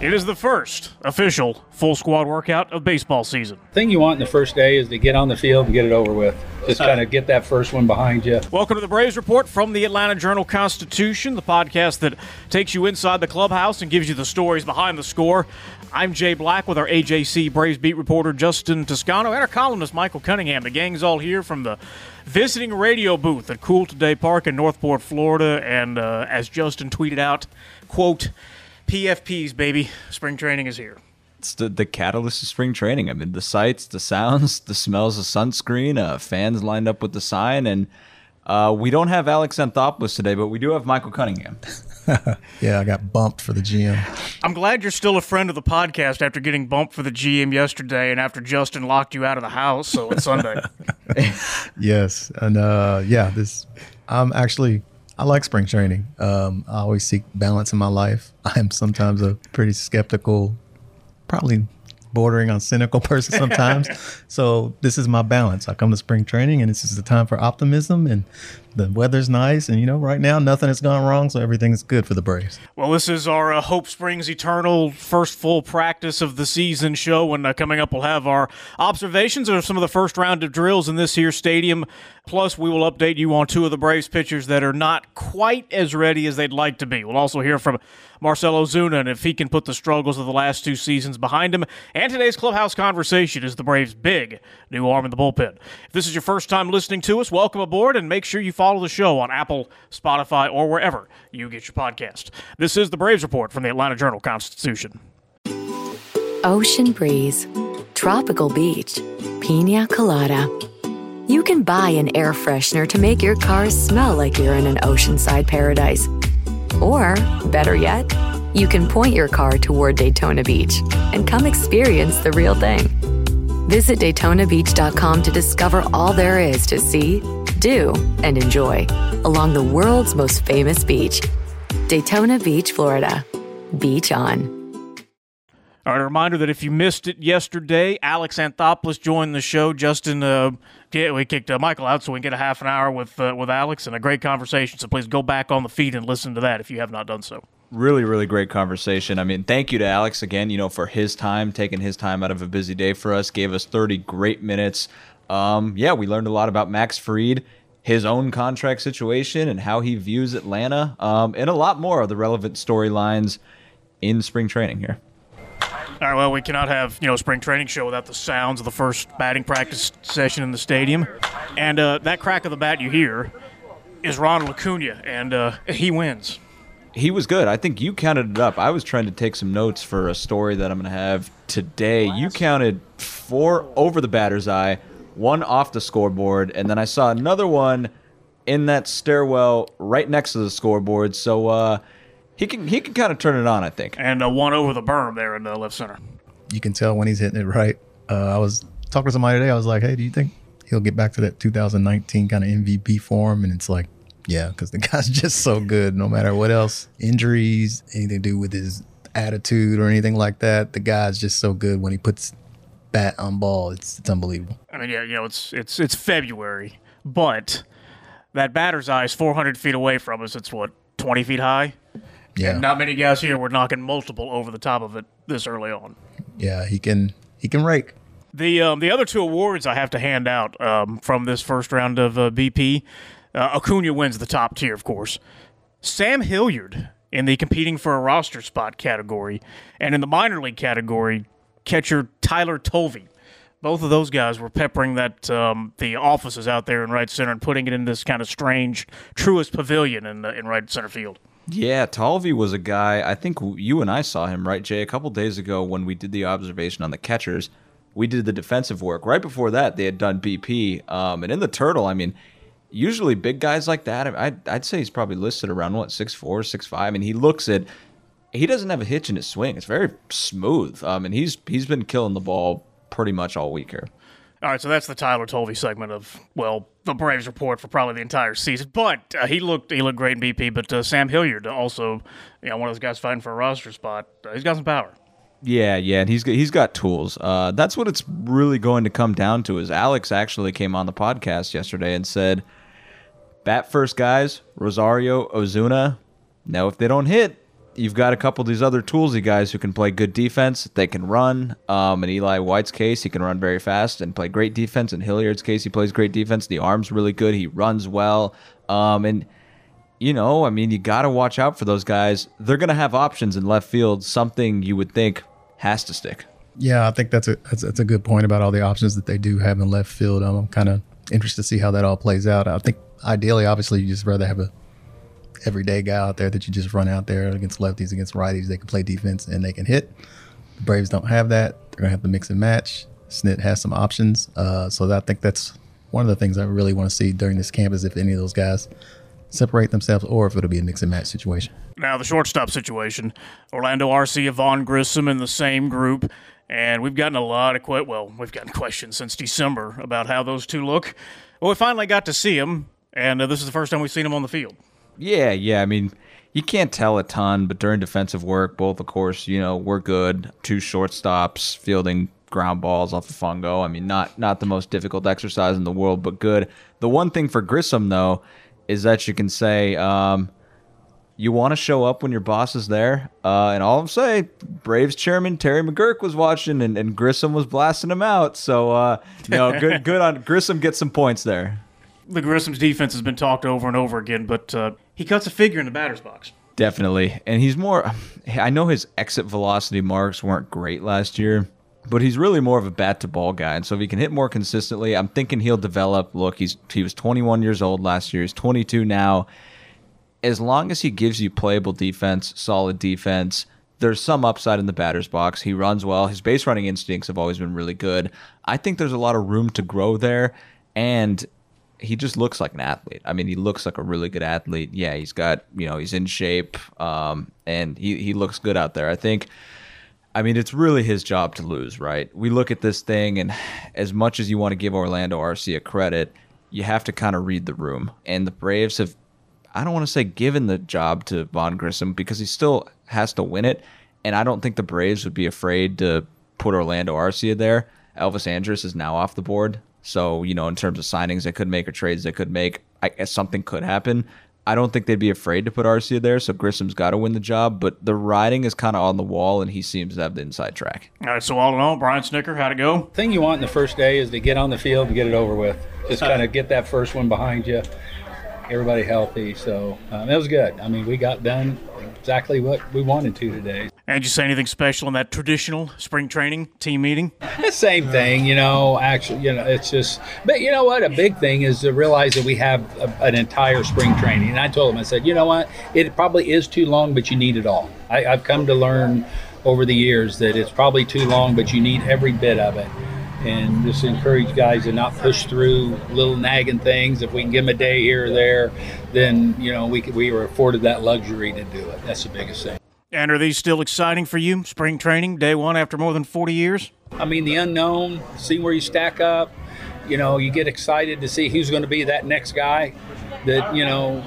It is the first official full squad workout of baseball season. The thing you want in the first day is to get on the field and get it over with. Just kind of get that first one behind you. Welcome to the Braves Report from the Atlanta Journal-Constitution, the podcast that takes you inside the clubhouse and gives you the stories behind the score. I'm Jay Black with our AJC Braves beat reporter Justin Toscano and our columnist Michael Cunningham. The gang's all here from the visiting radio booth at CoolToday Park in Northport, Florida. And as Justin tweeted out, quote, PFPs, baby. Spring training is here. It's the catalyst of spring training. I mean, the sights, the sounds, the smells of sunscreen, fans lined up with the sign. And we don't have Alex Anthopoulos today, but we do have Michael Cunningham. Yeah, I got bumped for the GM. I'm glad you're still a friend of the podcast after getting bumped for the GM yesterday and after Justin locked you out of the house. So it's Sunday. Yes. And I like spring training. I always seek balance in my life. I'm sometimes a pretty skeptical, probably bordering on cynical person sometimes. So this is my balance. I come to spring training and this is the time for optimism, and the weather's nice, and, you know, right now nothing has gone wrong, so everything's good for the Braves. Well, this is our Hope Springs Eternal first full practice of the season show, and coming up we'll have our observations of some of the first round of drills in this here stadium. Plus, we will update you on two of the Braves pitchers that are not quite as ready as they'd like to be. We'll also hear from Marcell Ozuna and if he can put the struggles of the last two seasons behind him. And today's clubhouse conversation is the Braves' big new arm in the bullpen. If this is your first time listening to us, welcome aboard, and make sure you follow the show on Apple, Spotify, or wherever you get your podcast. This is the Braves Report from the Atlanta Journal-Constitution. Ocean breeze, tropical beach, pina colada. You can buy an air freshener to make your car smell like you're in an oceanside paradise. Or, better yet, you can point your car toward Daytona Beach and come experience the real thing. Visit DaytonaBeach.com to discover all there is to see, do, and enjoy along the world's most famous beach, Daytona Beach, Florida. Beach on. All right, a reminder that if you missed it yesterday, Alex Anthopoulos joined the show. Justin, we kicked Michael out so we can get a half an hour with Alex and a great conversation. So please go back on the feed and listen to that if you have not done so. Really, really great conversation. I mean, thank you to Alex again, you know, for his time, taking his time out of a busy day for us, gave us 30 great minutes. We learned a lot about Max Fried, his own contract situation, and how he views Atlanta, and a lot more of the relevant storylines in spring training here. All right, well, we cannot have, you know, spring training show without the sounds of the first batting practice session in the stadium. And that crack of the bat you hear is Ronald Acuña, and he wins. He was good. I think you counted it up. I was trying to take some notes for a story that I'm going to have today. You counted 4 over the batter's eye, 1 off the scoreboard, and then I saw another one in that stairwell right next to the scoreboard. So, He can kind of turn it on, I think. And 1 over the berm there in the left center. You can tell when he's hitting it right. I was talking to somebody today. I was like, hey, do you think he'll get back to that 2019 kind of MVP form? And it's like, yeah, because the guy's just so good no matter what else. Injuries, anything to do with his attitude or anything like that. The guy's just so good when he puts bat on ball. It's unbelievable. I mean, yeah, you know, it's February, but that batter's eye is 400 feet away from us. It's, 20 feet high? Yeah. And not many guys here were knocking multiple over the top of it this early on. Yeah, he can rake. The other 2 awards I have to hand out from this first round of BP. Acuña wins the top tier, of course. Sam Hilliard in the competing for a roster spot category. And in the minor league category, catcher Tyler Tolvey. Both of those guys were peppering that the offices out there in right center and putting it in this kind of strange Truist Pavilion in right center field. Yeah, Tolvey was a guy, I think you and I saw him, right, Jay? A couple days ago when we did the observation on the catchers, we did the defensive work. Right before that, they had done BP. And in the turtle, I mean, usually big guys like that, I'd say he's probably listed around, 6'4", 6'5". I mean, he doesn't have a hitch in his swing. It's very smooth. And he's been killing the ball pretty much all week here. All right, so that's the Tyler Tolvey segment of, the Braves Report for probably the entire season. But he looked great in BP, but Sam Hilliard also, you know, one of those guys fighting for a roster spot. He's got some power. Yeah, and he's got tools. That's what it's really going to come down to is Alex actually came on the podcast yesterday and said, bat first guys, Rosario, Ozuna. Now, if they don't hit, you've got a couple of these other toolsy guys who can play good defense. They can run. In Eli White's case, he can run very fast and play great defense. In Hilliard's case, he plays great defense. The arm's really good. He runs well. And, you know, I mean, you got to watch out for those guys. They're going to have options in left field, something you would think has to stick. Yeah, I think that's a good point about all the options that they do have in left field. I'm kind of interested to see how that all plays out. I think ideally, obviously, you just rather have a everyday guy out there that you just run out there against lefties, against righties. They can play defense and they can hit. The Braves don't have that. They're gonna have to mix and match. Snit has some options, so I think that's one of the things I really want to see during this camp is if any of those guys separate themselves or if it'll be a mix and match situation. Now the shortstop situation, Orlando Arcia, Vaughn Grissom in the same group. And we've gotten we've gotten questions since December about how those two look. Well, we finally got to see them, and this is the first time we've seen them on the field. Yeah. I mean, you can't tell a ton, but during defensive work, both, of course, you know, were good. Two shortstops fielding ground balls off the fungo. I mean, not the most difficult exercise in the world, but good. The one thing for Grissom, though, is that you can say, you want to show up when your boss is there. And all I'm saying, Braves chairman Terry McGurk was watching, and Grissom was blasting him out. So, good on Grissom. Gets some points there. The Grissom's defense has been talked over and over again, but he cuts a figure in the batter's box. Definitely. And he's more – I know his exit velocity marks weren't great last year, but he's really more of a bat-to-ball guy. And so if he can hit more consistently, I'm thinking he'll develop. Look, he was 21 years old last year. He's 22 now. As long as he gives you playable defense, solid defense, there's some upside in the batter's box. He runs well. His base running instincts have always been really good. I think there's a lot of room to grow there, and he just looks like an athlete. I mean, he looks like a really good athlete. Yeah, he's got, you know, he's in shape, and he looks good out there. I think, I mean, it's really his job to lose, right? We look at this thing, and as much as you want to give Orlando Arcia credit, you have to kind of read the room, and the Braves have, I don't want to say given the job to Vaughn Grissom because he still has to win it, and I don't think the Braves would be afraid to put Orlando Arcia there. Elvis Andrus is now off the board, so, you know, in terms of signings they could make or trades they could make, I guess something could happen. I don't think they'd be afraid to put Arcia there, so Grissom's got to win the job, but the writing is kind of on the wall, and he seems to have the inside track. All right, so all in all, Brian Snitker, how'd it go? The thing you want in the first day is to get on the field and get it over with. Just kind of get that first one behind you. Everybody healthy, so it was good. I mean, we got done exactly what we wanted to today. And you say anything special in that traditional spring training team meeting? Same thing, you know, actually, you know, it's just, but you know what? A big thing is to realize that we have an entire spring training. And I told him, I said, you know what? It probably is too long, but you need it all. I've come to learn over the years that it's probably too long, but you need every bit of it. And just encourage guys to not push through little nagging things. If we can give them a day here or there, then, you know, we were afforded that luxury to do it. That's the biggest thing. And are these still exciting for you? Spring training, day one after more than 40 years? I mean, the unknown, see where you stack up. You know, you get excited to see who's going to be that next guy that, you know,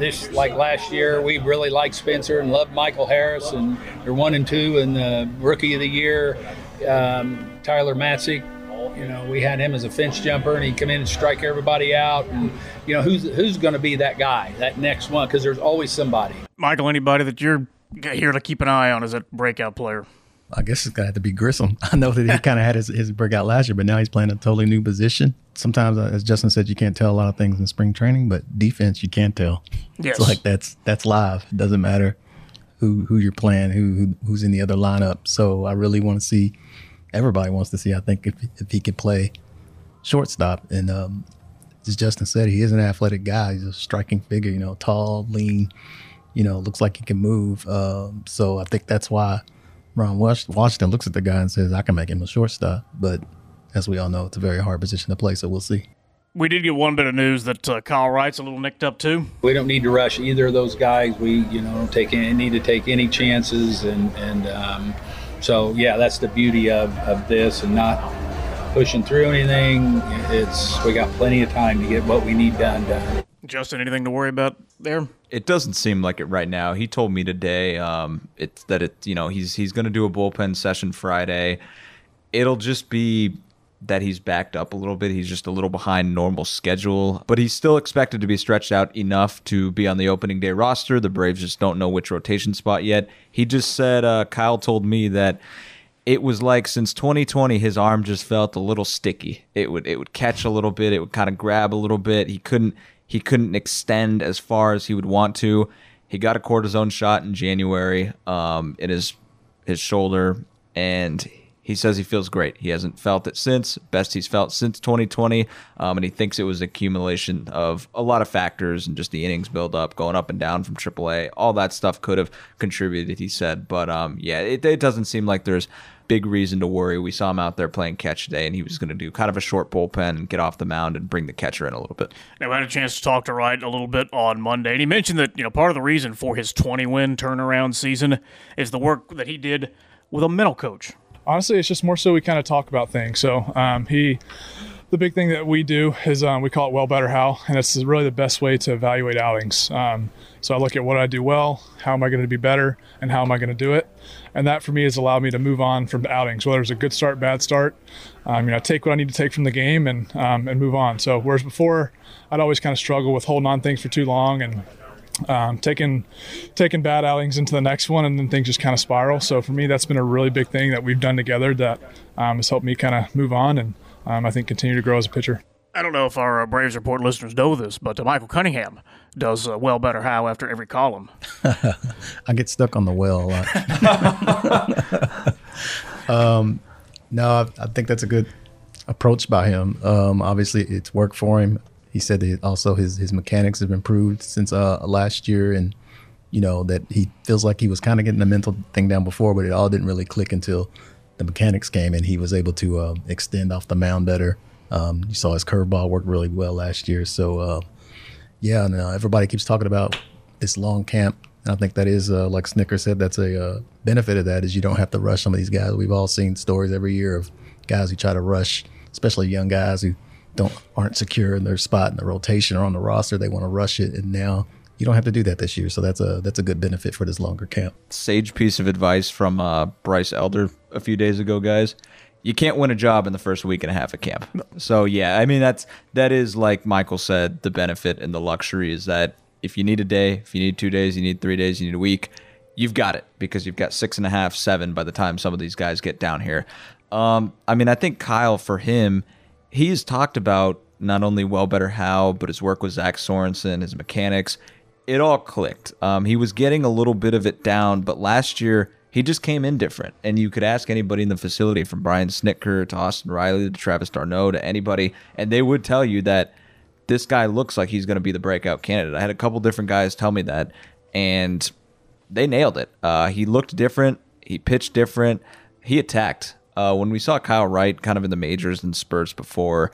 this, like last year, we really liked Spencer and loved Michael Harris, and they're 1 and 2 in the Rookie of the Year. Tyler Matzik, you know, we had him as a fence jumper, and he'd come in and strike everybody out. And, you know, who's going to be that guy, that next one? Because there's always somebody. Michael, anybody that you're here to keep an eye on as a breakout player? I guess it's going to have to be Grissom. I know that he kind of had his breakout last year, but now he's playing a totally new position. Sometimes, as Justin said, you can't tell a lot of things in spring training, but defense you can tell. Yes. It's like that's live. It doesn't matter who you're playing, who's in the other lineup. So I really want to see – everybody wants to see, I think, if he could play shortstop. And as Justin said, he is an athletic guy. He's a striking figure, you know, tall, lean, you know, looks like he can move. So I think that's why Ron Washington looks at the guy and says, I can make him a shortstop. But as we all know, it's a very hard position to play, so we'll see. We did get one bit of news that Kyle Wright's a little nicked up too. We don't need to rush either of those guys. We, you know, need to take any chances and so, yeah, that's the beauty of this and not pushing through anything. We got plenty of time to get what we need done. Justin, anything to worry about there? It doesn't seem like it right now. He told me today he's going to do a bullpen session Friday. It'll just be that he's backed up a little bit. He's just a little behind normal schedule, but he's still expected to be stretched out enough to be on the opening day roster. The Braves just don't know which rotation spot yet. He just said, Kyle told me that it was like since 2020, his arm just felt a little sticky. It would catch a little bit. It would kind of grab a little bit. He couldn't extend as far as he would want to. He got a cortisone shot in January in his shoulder, and he says he feels great. He hasn't felt it since, best he's felt since 2020, and he thinks it was accumulation of a lot of factors and just the innings buildup, going up and down from AAA. All that stuff could have contributed, he said. But, yeah, it doesn't seem like there's big reason to worry. We saw him out there playing catch today, and he was going to do kind of a short bullpen and get off the mound and bring the catcher in a little bit. Now, I had a chance to talk to Wright a little bit on Monday, and he mentioned that part of the reason for his 20-win turnaround season is the work that he did with a mental coach. Honestly, it's just more so we kind of talk about things. So the big thing that we do is we call it well, better, how, and it's really the best way to evaluate outings. So I look at what I do well, how am I going to be better, and how am I going to do it? And that for me has allowed me to move on from outings, whether it's a good start, bad start. I take what I need to take from the game and move on. So whereas before, I'd always kind of struggle with holding on things for too long and taking bad outings into the next one, and then things just kind of spiral. So for me, that's been a really big thing that we've done together that has helped me kind of move on and I think continue to grow as a pitcher. I don't know if our Braves Report listeners know this, but Michael Cunningham does well, better, how after every column. I get stuck on the well a lot. I think that's a good approach by him. Obviously, it's worked for him. He said that also his mechanics have improved since last year, and that he feels like he was kind of getting the mental thing down before, but it all didn't really click until the mechanics came and he was able to extend off the mound better. You saw his curveball work really well last year. So, everybody keeps talking about this long camp, and I think that is, like Snicker said, that's a benefit of that is you don't have to rush some of these guys. We've all seen stories every year of guys who try to rush, especially young guys who aren't secure in their spot in the rotation or on the roster. They want to rush it, and now you don't have to do that this year. So that's a good benefit for this longer camp. Sage piece of advice from Bryce Elder a few days ago, guys. You can't win a job in the first week and a half of camp. So yeah, that is like Michael said, the benefit and the luxury is that if you need a day, if you need 2 days, you need 3 days, you need a week, you've got it because you've got 6.5, 7 by the time some of these guys get down here. I think Kyle, for him, he's talked about not only well, better, how, but his work with Zach Sorensen, his mechanics. It all clicked. He was getting a little bit of it down, but last year he just came in different. And you could ask anybody in the facility, from Brian Snitker to Austin Riley to Travis d'Arnaud to anybody, and they would tell you that this guy looks like he's going to be the breakout candidate. I had a couple different guys tell me that, and they nailed it. He looked different. He pitched different. He attacked. When we saw Kyle Wright kind of in the majors and spurts before,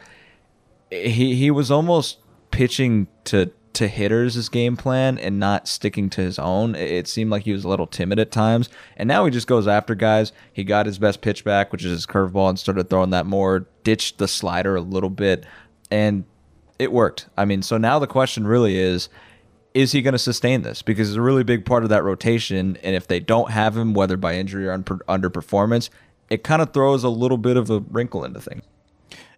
he was almost pitching to hitters his game plan and not sticking to his own. It seemed like he was a little timid at times, and now he just goes after guys. He got his best pitch back, which is his curveball, and started throwing that more, ditched the slider a little bit, and it worked. So now the question really is he going to sustain this? Because it's a really big part of that rotation, and if they don't have him, whether by injury or underperformance, it kind of throws a little bit of a wrinkle into things.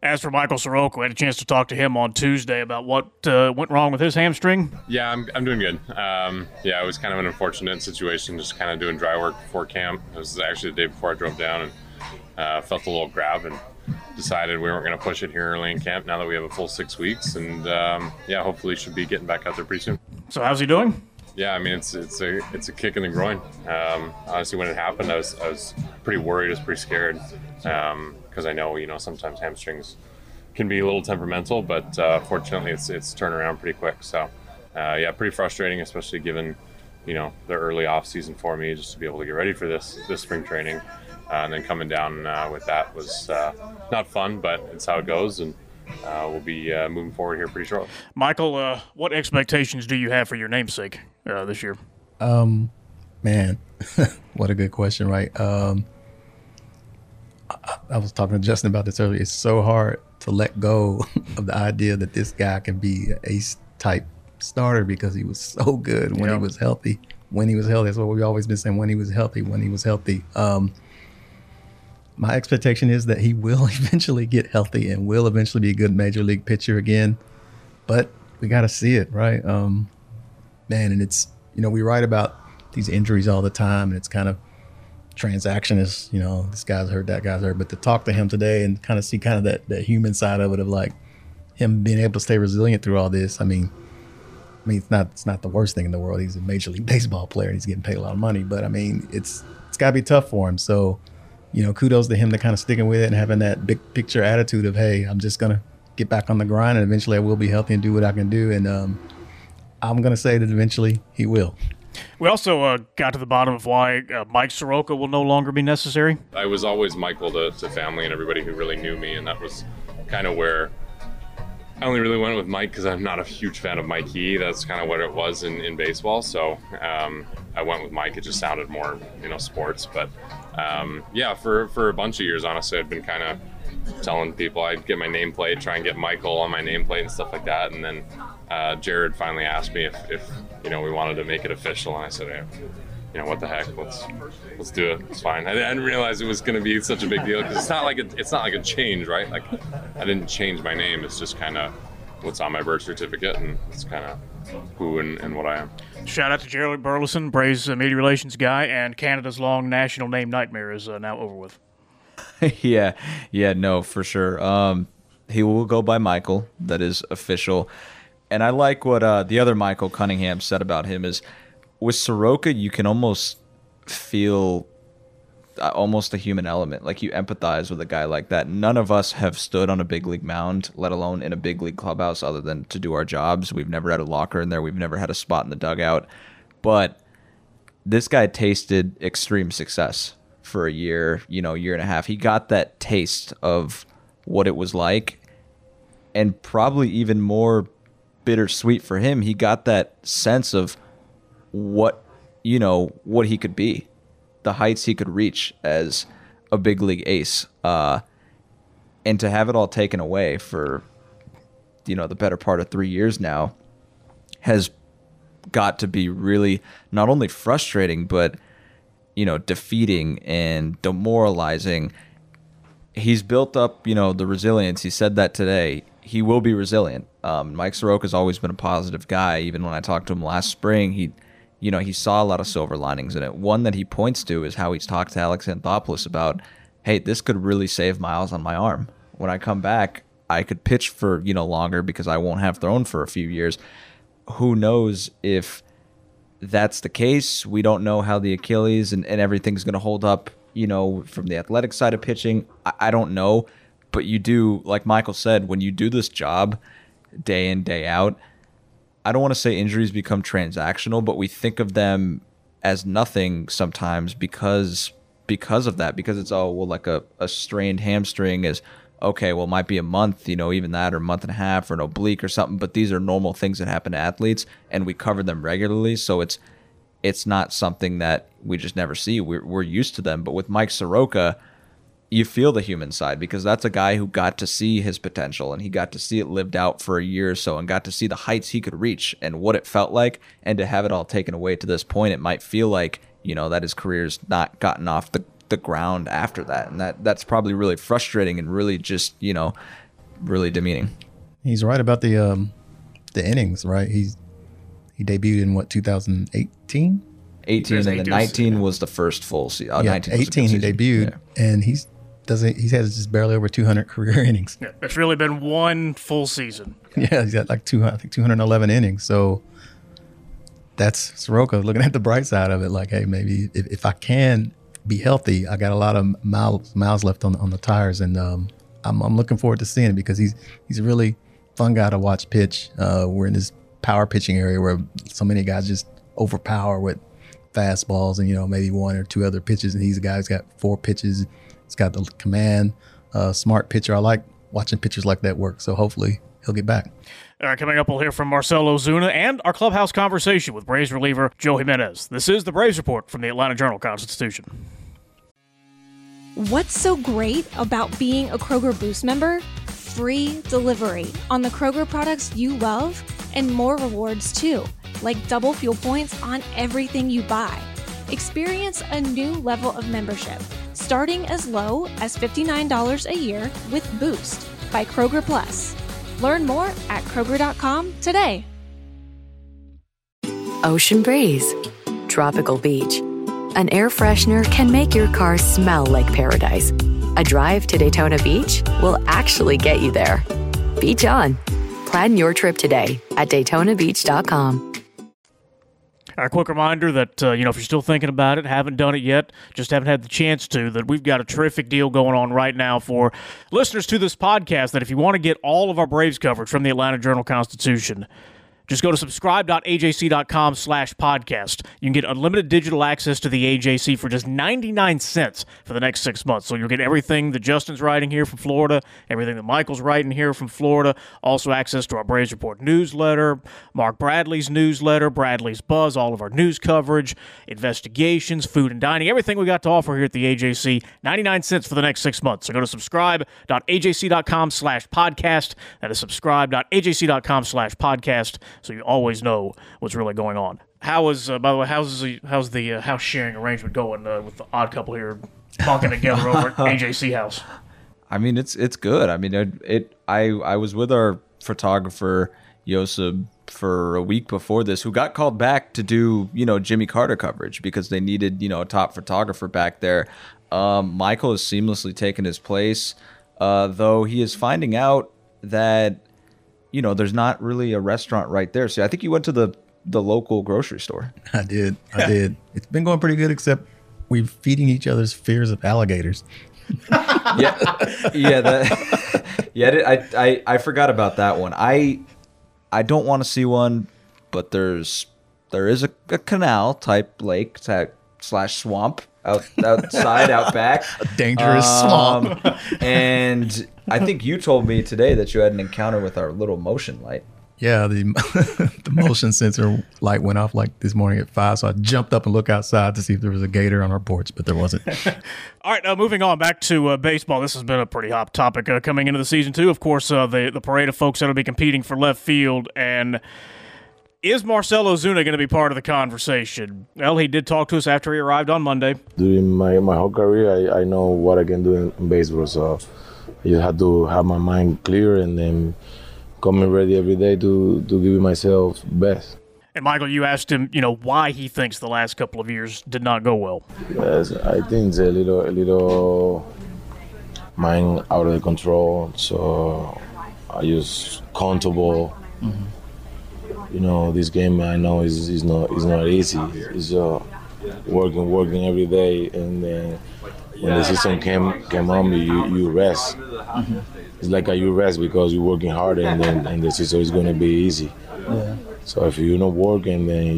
As for Michael Soroka, we had a chance to talk to him on Tuesday about what went wrong with his hamstring. Yeah, I'm doing good. It was kind of an unfortunate situation, just kind of doing dry work before camp. It was actually the day before I drove down and felt a little grab and decided we weren't going to push it here early in camp now that we have a full 6 weeks. And, hopefully should be getting back out there pretty soon. So how's he doing? Yeah, it's a kick in the groin. Honestly, when it happened, I was pretty worried. I was pretty scared because I know sometimes hamstrings can be a little temperamental, but fortunately, it's turned around pretty quick. So pretty frustrating, especially given the early off season for me, just to be able to get ready for this spring training, and then coming down with that was not fun, but it's how it goes. And we'll be moving forward here pretty shortly. Michael, what expectations do you have for your namesake this year? What a good question, right? I was talking to Justin about this earlier. It's so hard to let go of the idea that this guy can be an ace-type starter because he was so good when he was healthy. When he was healthy. That's what we've always been saying, when he was healthy. my expectation is that he will eventually get healthy and will eventually be a good major league pitcher again. But we got to see it, right? Man, and it's, you know, we write about these injuries all the time, and it's kind of transactionist, you know, this guy's hurt, that guy's hurt. But to talk to him today and kind of see kind of that human side of it, of like him being able to stay resilient through all this. I mean, it's not the worst thing in the world. He's a major league baseball player and he's getting paid a lot of money, but I mean, it's gotta be tough for him. So, you know, kudos to him to kind of sticking with it and having that big picture attitude of, hey, I'm just gonna get back on the grind and eventually I will be healthy and do what I can do. And I'm gonna say that eventually he will. We also got to the bottom of why Mike Soroka will no longer be necessary. I was always Michael to family and everybody who really knew me, and that was kind of where I only really went with Mike because I'm not a huge fan of Mikey. That's kind of what it was in baseball. So I went with Mike. It just sounded more, you know, sports. But yeah, for a bunch of years, honestly, I'd been kind of telling people I'd get my nameplate, try and get Michael on my nameplate and stuff like that. And then Jared finally asked me if you know, we wanted to make it official, and I said, hey, you know, what the heck, let's do it, it's fine. I didn't realize it was going to be such a big deal, because it's not like a change, right? Like, I didn't change my name, it's just kind of what's on my birth certificate, and it's kind of who and what I am. Shout out to Jared Burleson, Braves media relations guy, and Canada's long national name nightmare is now over with. yeah, no, for sure. He will go by Michael, that is official. And I like what the other Michael Cunningham said about him is, with Soroka, you can almost feel almost a human element. Like, you empathize with a guy like that. None of us have stood on a big league mound, let alone in a big league clubhouse, other than to do our jobs. We've never had a locker in there. We've never had a spot in the dugout. But this guy tasted extreme success for a year, you know, year and a half. He got that taste of what it was like, and probably even more bittersweet for him, he got that sense of what he could be, the heights he could reach as a big league ace, and to have it all taken away for, you know, the better part of 3 years now has got to be really not only frustrating, but, you know, defeating and demoralizing. He's built up, you know, the resilience. He said that today. He will be resilient. Mike Soroka's always been a positive guy. Even when I talked to him last spring, he saw a lot of silver linings in it. One that he points to is how he's talked to Alex Anthopoulos about, hey, this could really save miles on my arm. When I come back, I could pitch for, you know, longer because I won't have thrown for a few years. Who knows if that's the case? We don't know how the Achilles and everything's going to hold up, you know, from the athletic side of pitching. I don't know. But you do, like Michael said, when you do this job day in, day out, I don't want to say injuries become transactional, but we think of them as nothing sometimes because of that, because it's, oh, well, like a strained hamstring is, okay, well, it might be a month, you know, even that, or a month and a half, or an oblique or something. But these are normal things that happen to athletes, and we cover them regularly. So it's not something that we just never see. We're used to them. But with Mike Soroka, you feel the human side, because that's a guy who got to see his potential, and he got to see it lived out for a year or so, and got to see the heights he could reach and what it felt like. And to have it all taken away to this point, it might feel like, you know, that his career's not gotten off the ground after that. And that's probably really frustrating and really just, you know, really demeaning. He's right about the innings, right? He debuted in what, 2018? 18, and then 19 was the first full season. Oh, yeah, 18 he debuted, yeah. And he has just barely over 200 career innings. Yeah, it's really been one full season. Yeah, he's got like 211 innings. So that's Soroka looking at the bright side of it. Like, hey, maybe if I can be healthy, I got a lot of miles left on the tires, and I'm looking forward to seeing it, because he's a really fun guy to watch pitch. We're in this power pitching area where so many guys just overpower with fastballs and, you know, maybe one or two other pitches, and he's a guy who's got four pitches. He's got the command, smart pitcher. I like watching pitchers like that work, so hopefully he'll get back. All right, coming up, we'll hear from Marcell Ozuna and our clubhouse conversation with Braves reliever Joe Jiménez. This is the Braves Report from the Atlanta Journal-Constitution. What's so great about being a Kroger Boost member? Free delivery on the Kroger products you love, and more rewards too, like double fuel points on everything you buy. Experience a new level of membership starting as low as $59 a year with Boost by Kroger Plus. Learn more at Kroger.com today. Ocean breeze, tropical beach. An air freshener can make your car smell like paradise. A drive to Daytona Beach will actually get you there. Beach on. Plan your trip today at DaytonaBeach.com. A quick reminder that, if you're still thinking about it, haven't done it yet, just haven't had the chance to, that we've got a terrific deal going on right now for listeners to this podcast, that if you want to get all of our Braves coverage from the Atlanta Journal-Constitution, just go to subscribe.ajc.com/podcast. You can get unlimited digital access to the AJC for just 99 cents for the next 6 months. So you'll get everything that Justin's writing here from Florida, everything that Michael's writing here from Florida, also access to our Braves Report newsletter, Mark Bradley's newsletter, Bradley's Buzz, all of our news coverage, investigations, food and dining, everything we got to offer here at the AJC, 99 cents for the next 6 months. So go to subscribe.ajc.com/podcast. That is subscribe.ajc.com/podcast. So you always know what's really going on. How is, by the way, how's the house sharing arrangement going with the Odd Couple here talking together over at AJC House? I mean, it's good. I mean, I was with our photographer Yoseb for a week before this, who got called back to do Jimmy Carter coverage because they needed a top photographer back there. Michael has seamlessly taken his place, though he is finding out that, there's not really a restaurant right there. So I think you went to the local grocery store. I did. It's been going pretty good, except we're feeding each other's fears of alligators. I forgot about that one. I don't want to see one, but there is a canal type lake / swamp outside out back. A dangerous swamp. And I think you told me today that you had an encounter with our little motion light. Yeah, the motion sensor light went off like this morning at 5, so I jumped up and looked outside to see if there was a gator on our porch, but there wasn't. All right, moving on back to baseball. This has been a pretty hot topic coming into the season, too. Of course, the parade of folks that will be competing for left field, and is Marcell Ozuna going to be part of the conversation? Well, he did talk to us after he arrived on Monday. During my whole career, I know what I can do in baseball, so you had to have my mind clear and then coming ready every day to give myself best. And Michael, you asked him, why he thinks the last couple of years did not go well. Yes, I think it's a little mind out of control. So I just comfortable. Mm-hmm. This game I know is not easy. It's working every day, and then when the season came on, you rest. Mm-hmm. It's like you rest because you're working hard, and the season is going to be easy. Yeah. So if you're not working, then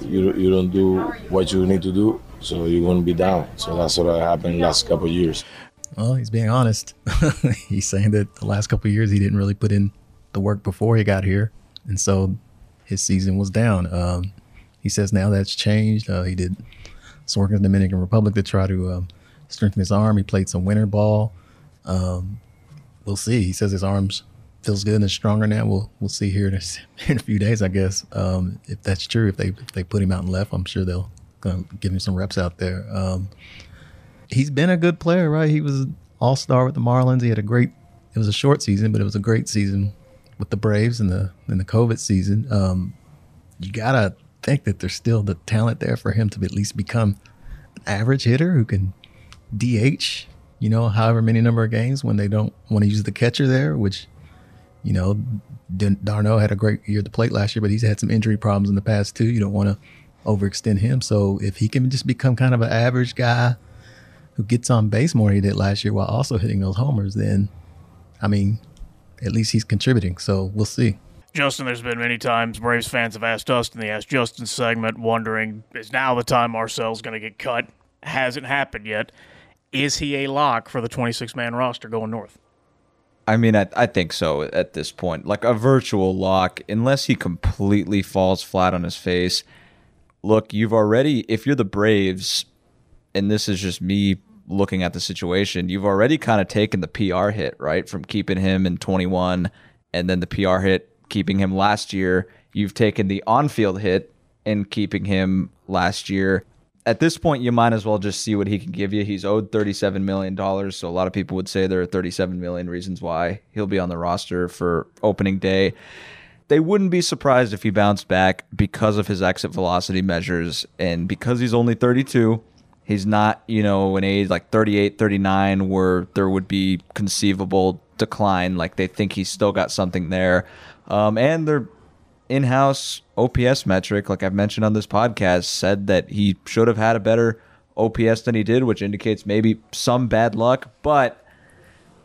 you don't do what you need to do, so you're going to be down. So that's what happened last couple of years. Well, he's being honest. He's saying that the last couple of years he didn't really put in the work before he got here, and so his season was down. He says now that's changed. He did Sorkin's Dominican Republic to try to strengthen his arm. He played some winter ball. We'll see. He says his arms feels good and stronger now. We'll see here in a few days, I guess. If that's true, if they put him out and left, I'm sure they'll give him some reps out there. He's been a good player, right? He was an all-star with the Marlins. He had it was a short season, but it was a great season with the Braves in the COVID season. You gotta think that there's still the talent there for him to at least become an average hitter who can DH, however many number of games when they don't want to use the catcher there, which, d'Arnaud had a great year at the plate last year, but he's had some injury problems in the past too. You don't want to overextend him. So if he can just become kind of an average guy who gets on base more than he did last year while also hitting those homers, then, at least he's contributing. So we'll see. Justin, there's been many times Braves fans have asked us in the Ask Justin segment wondering, is now the time Marcel's going to get cut? Hasn't happened yet. Is he a lock for the 26-man roster going north? I think so at this point. Like a virtual lock, unless he completely falls flat on his face. Look, if you're the Braves, and this is just me looking at the situation, you've already kind of taken the PR hit, right? From keeping him in 21, and then the PR hit keeping him last year. You've taken the on-field hit in keeping him last year. at this point, you might as well just see what he can give you. He's owed $37 million, so a lot of people would say there are 37 million reasons why he'll be on the roster for opening day. They wouldn't be surprised if he bounced back because of his exit velocity measures, and because he's only 32, he's not, you know, an age like 38, 39 where there would be conceivable decline. Like, they think he's still got something there. And their in-house OPS metric, like I've mentioned on this podcast, said that he should have had a better OPS than he did, which indicates maybe some bad luck, but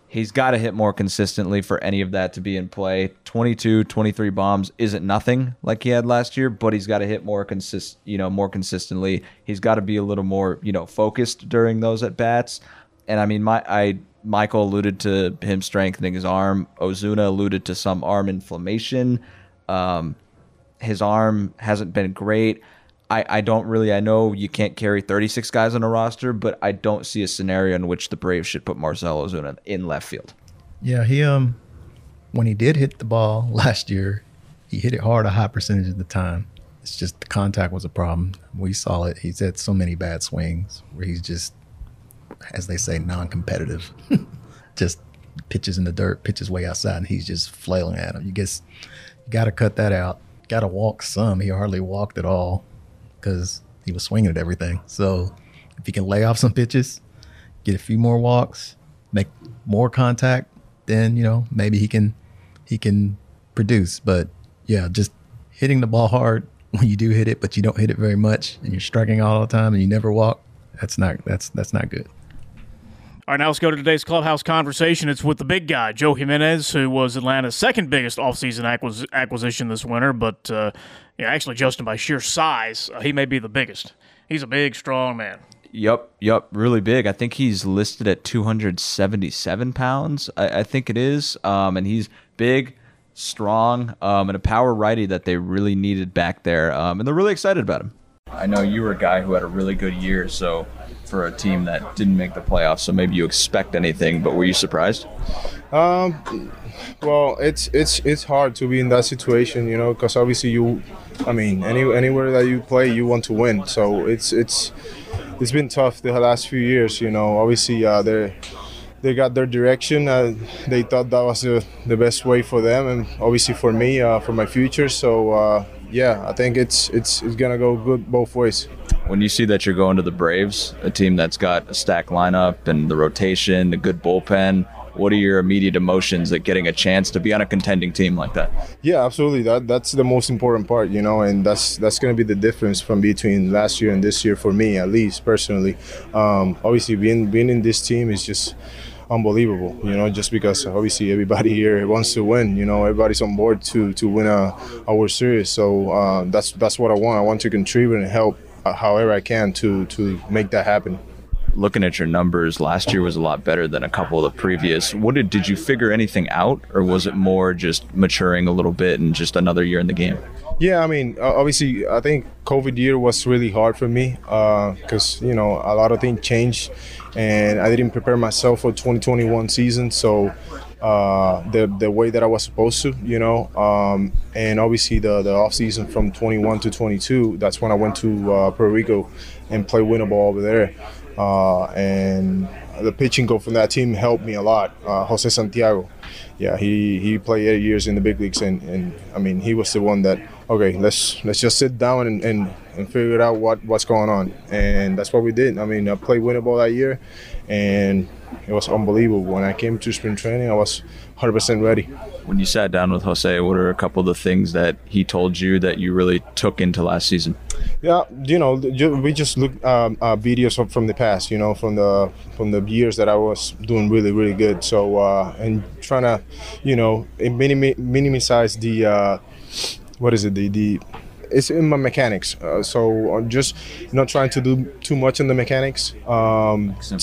he's got to hit more consistently for any of that to be in play. 22, 23 bombs isn't nothing like he had last year, but he's got to hit more consistently. He's got to be a little more, focused during those at bats. And I mean, Michael alluded to him strengthening his arm. Ozuna alluded to some arm inflammation. His arm hasn't been great. I know you can't carry 36 guys on a roster, but I don't see a scenario in which the Braves should put Marcell Ozuna in left field. Yeah, he when he did hit the ball last year, he hit it hard a high percentage of the time. It's just the contact was a problem. We saw it. He's had so many bad swings where he's just, as they say, non-competitive. Just pitches in the dirt, pitches way outside, and he's just flailing at him. You got to cut that out. Got to walk some. He hardly walked at all because he was swinging at everything. So if you can lay off some pitches, get a few more walks, make more contact, then, maybe he can produce. But yeah, just hitting the ball hard when you do hit it, but you don't hit it very much, and you're striking all the time and you never walk, that's not good. All right, now let's go to today's clubhouse conversation. It's with the big guy, Joe Jiménez, who was Atlanta's second biggest offseason acquisition this winter. But actually, Justin, by sheer size, he may be the biggest. He's a big, strong man. Yep, really big. I think he's listed at 277 pounds, I think it is. And he's big, strong, and a power righty that they really needed back there. And they're really excited about him. I know you were a guy who had a really good year, so for a team that didn't make the playoffs, so maybe you expect anything, but were you surprised? Well, it's hard to be in that situation, because obviously anywhere that you play, you want to win. So it's been tough the last few years, Obviously, they got their direction. They thought that was the best way for them, and obviously for me, for my future. So. Yeah, I think it's going to go good both ways. When you see that you're going to the Braves, a team that's got a stacked lineup and the rotation, a good bullpen, what are your immediate emotions at getting a chance to be on a contending team like that? Yeah, absolutely. That's the most important part, and that's going to be the difference from between last year and this year for me, at least personally. Obviously, being in this team is just unbelievable, just because obviously everybody here wants to win, everybody's on board to win a World Series. So that's what I want. I want to contribute and help however I can to make that happen. Looking at your numbers, last year was a lot better than a couple of the previous. Did you figure anything out, or was it more just maturing a little bit and just another year in the game? Yeah, I mean, obviously, I think COVID year was really hard for me because, a lot of things changed and I didn't prepare myself for 2021 season. So the way that I was supposed to, and obviously the off season from 21 to 22, that's when I went to Puerto Rico and played winter ball over there. And the pitching coach from that team helped me a lot, Jose Santiago. Yeah, he played 8 years in the big leagues, and I mean, he was the one that, okay, let's just sit down and figure out what's going on. And that's what we did. I mean, I played winter ball that year, and it was unbelievable. When I came to spring training, I was 100% ready. When you sat down with Jose, what are a couple of the things that he told you that you really took into last season? Yeah, we just looked videos from the past, from the years that I was doing really, really good. So, and trying to, minimize the, it's in my mechanics. So I'm just not trying to do too much in the mechanics.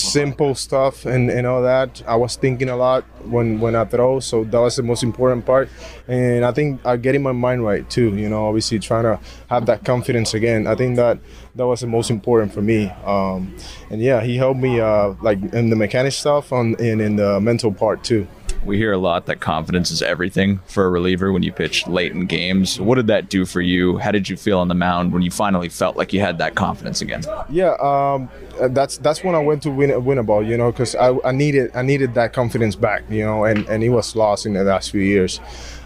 Simple stuff and all that. I was thinking a lot when I throw, so that was the most important part. And I think I'm getting my mind right too, obviously trying to have that confidence again. I think that was the most important for me. And yeah, he helped me like in the mechanic stuff and in the mental part too. We hear a lot that confidence is everything for a reliever when you pitch late in games. What did that do for you? How did you feel on the mound when you finally felt like you had that confidence again? Yeah, that's when I went to Winnable, you know, because I needed that confidence back, you know, and it was lost in the last few years.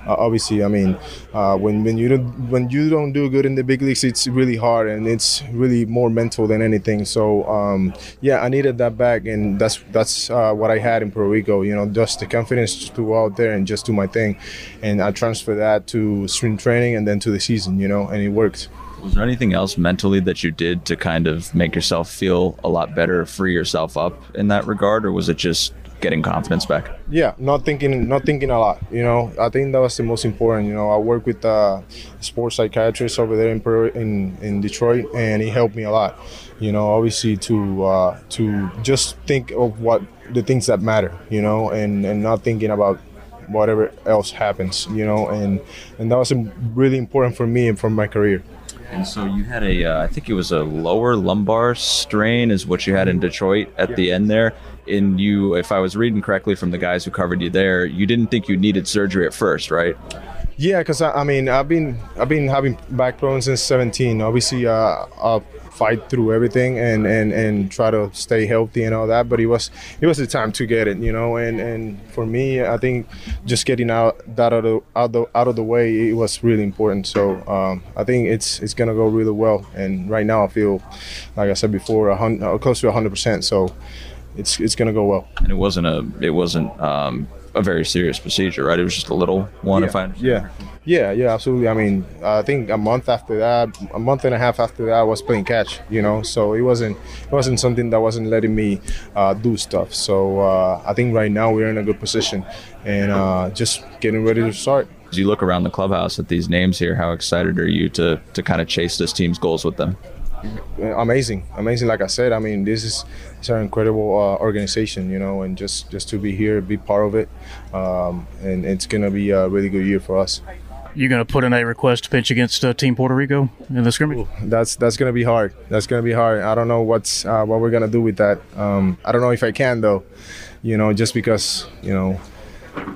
Obviously, I mean, when you don't do good in the big leagues, it's really hard, and it's really more mental than anything. So, I needed that back, and that's what I had in Puerto Rico. You know, just the confidence to go out there and just do my thing, and I transferred that to spring training and then to the season. You know, and it worked. Was there anything else mentally that you did to kind of make yourself feel a lot better, free yourself up in that regard, or was it just getting confidence back? Yeah, not thinking a lot, you know. I think that was the most important, you know. I work with a sports psychiatrist over there in Detroit, and he helped me a lot, you know, obviously to just think of what the things that matter, you know, and not thinking about whatever else happens, you know, and that was really important for me and for my career. And so you had I think it was a lower lumbar strain is what you had in Detroit at the end there. And you, if I was reading correctly from the guys who covered you there, you didn't think you needed surgery at first, right? Yeah, because I've been having back problems since 17. Obviously, I'll fight through everything and try to stay healthy and all that. But it was the time to get it, you know. And for me, I think just getting out of the way, it was really important. So I think it's gonna go really well. And right now, I feel, like I said before, close to 100%. So it's gonna go well. And it wasn't a very serious procedure, right? It was just a little one, if I understand. Yeah, absolutely. I mean, I think a month and a half after that, I was playing catch, you know, so it wasn't something that wasn't letting me do stuff. So I think right now we're in a good position and just getting ready to start. As you look around the clubhouse at these names here, how excited are you to kind of chase this team's goals with them? Amazing. Like I said, I mean, it's an incredible organization, you know, and just to be here, be part of it, and it's going to be a really good year for us. You going to put in a request to pitch against Team Puerto Rico in the scrimmage? That's going to be hard. I don't know what we're going to do with that. I don't know if I can, though, you know, just because, you know,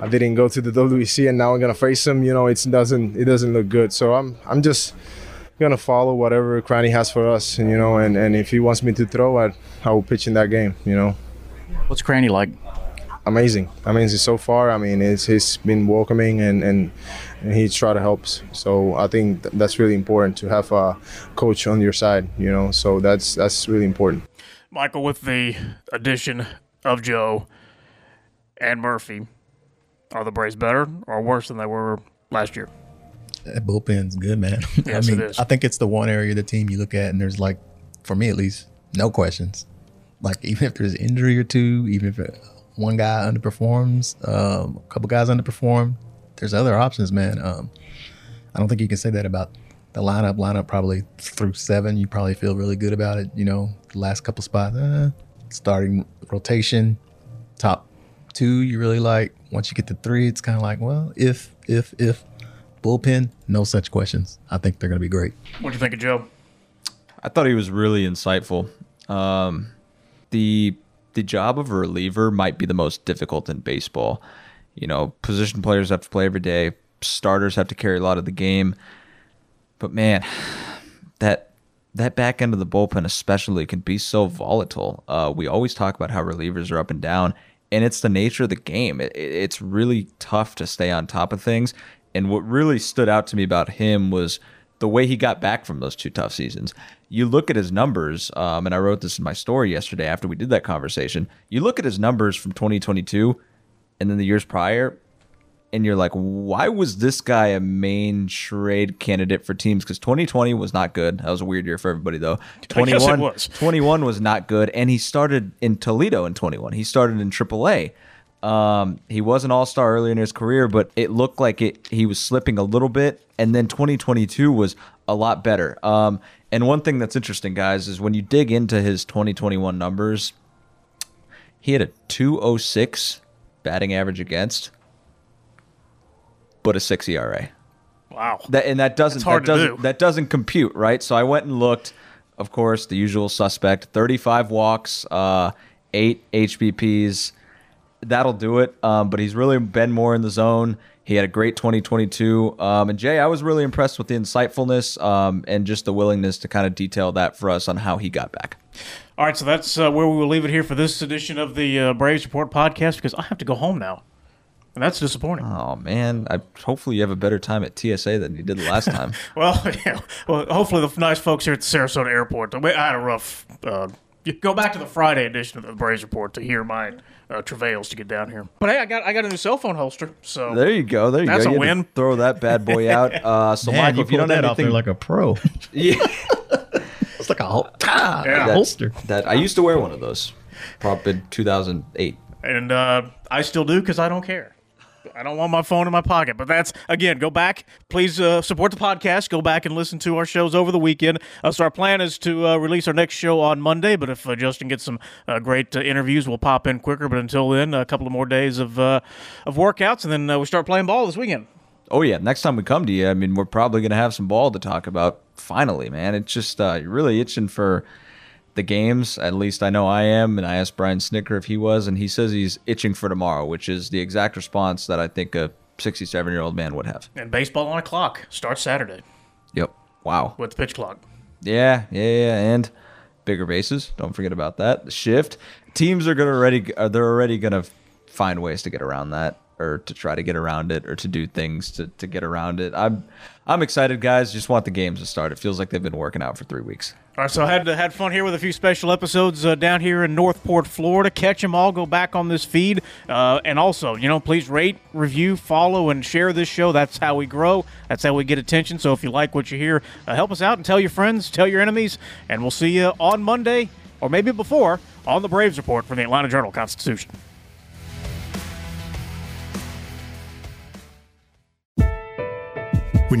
I didn't go to the WBC and now I'm going to face them. You know, it doesn't look good. So I'm just gonna follow whatever Cranny has for us, and, you know, and if he wants me to throw, I will pitch in that game, you know. What's Cranny like? Amazing so far. I mean, he's been welcoming and he's tried to help. So I think that's really important to have a coach on your side, you know. So that's really important. Michael, with the addition of Joe and Murphy, are the Braves better or worse than they were last year? That bullpen's good, man. Yes, I mean, it is. I think it's the one area of the team you look at and there's, like, for me at least, no questions. Like, even if there's an injury or two, even if one guy underperforms, a couple guys underperform, there's other options, man. I don't think you can say that about the lineup probably through 7. You probably feel really good about it, you know, the last couple spots. Starting rotation, top 2 you really like. Once you get to 3, it's kind of like, well, if. Bullpen, no such questions. I think they're going to be great. What do you think of Joe? I thought he was really insightful. The job of a reliever might be the most difficult in baseball. You know, position players have to play every day. Starters have to carry a lot of the game. But, man, that back end of the bullpen especially can be so volatile. We always talk about how relievers are up and down, and it's the nature of the game. It's really tough to stay on top of things. And what really stood out to me about him was the way he got back from those 2 tough seasons. You look at his numbers, and I wrote this in my story yesterday after we did that conversation. You look at his numbers from 2022 and then the years prior, and you're like, why was this guy a main trade candidate for teams? Because 2020 was not good. That was a weird year for everybody, though. 21 was not good, and he started in Toledo in 21. He started in AAA. He was an all-star earlier in his career, but it looked like he was slipping a little bit. And then 2022 was a lot better. And one thing that's interesting, guys, is when you dig into his 2021 numbers, he had a 2.06 batting average against, but a 6 ERA. Wow. That doesn't compute, right? So I went and looked, of course, the usual suspect, 35 walks, 8 HBPs. that'll do it. But he's really been more in the zone. He had a great 2022. And Jay, I was really impressed with the insightfulness and just the willingness to kind of detail that for us on how he got back. All right, so that's where we will leave it here for this edition of the Braves Report podcast, because I have to go home now. And that's disappointing. Oh, man. Hopefully you have a better time at TSA than you did last time. Well, hopefully the nice folks here at the Sarasota Airport. I had a rough go back to the Friday edition of the Braves Report to hear my travails to get down here. But, hey, I got a new cell phone holster. So there you go. That's a win. Throw that bad boy out. So, man, Michael, if you don't have anything... like a pro. Yeah. It's like a holster. I used to wear one of those probably in 2008. And I still do because I don't care. I don't want my phone in my pocket. But that's, again, go back. Please support the podcast. Go back and listen to our shows over the weekend. So our plan is to release our next show on Monday. But if Justin gets some great interviews, we'll pop in quicker. But until then, a couple of more days of workouts. And then we start playing ball this weekend. Oh, yeah. Next time we come to you, I mean, we're probably going to have some ball to talk about. Finally, man. It's just you're really itching for the games. At least I know I am, and I asked Brian Snitker if he was, and he says he's itching for tomorrow, which is the exact response that I think a 67-year-old man would have. And baseball on a clock starts Saturday. Yep. Wow. With the pitch clock. Yeah, and bigger bases. Don't forget about that. The shift. Teams are already going to find ways to get around that, or to try to get around it, or to do things to get around it. I'm excited, guys. Just want the games to start. It feels like they've been working out for 3 weeks. All right, so I had fun here with a few special episodes down here in Northport, Florida. Catch them all. Go back on this feed. And also, please rate, review, follow, and share this show. That's how we grow. That's how we get attention. So if you like what you hear, help us out and tell your friends, tell your enemies, and we'll see you on Monday, or maybe before, on the Braves Report from the Atlanta Journal-Constitution. When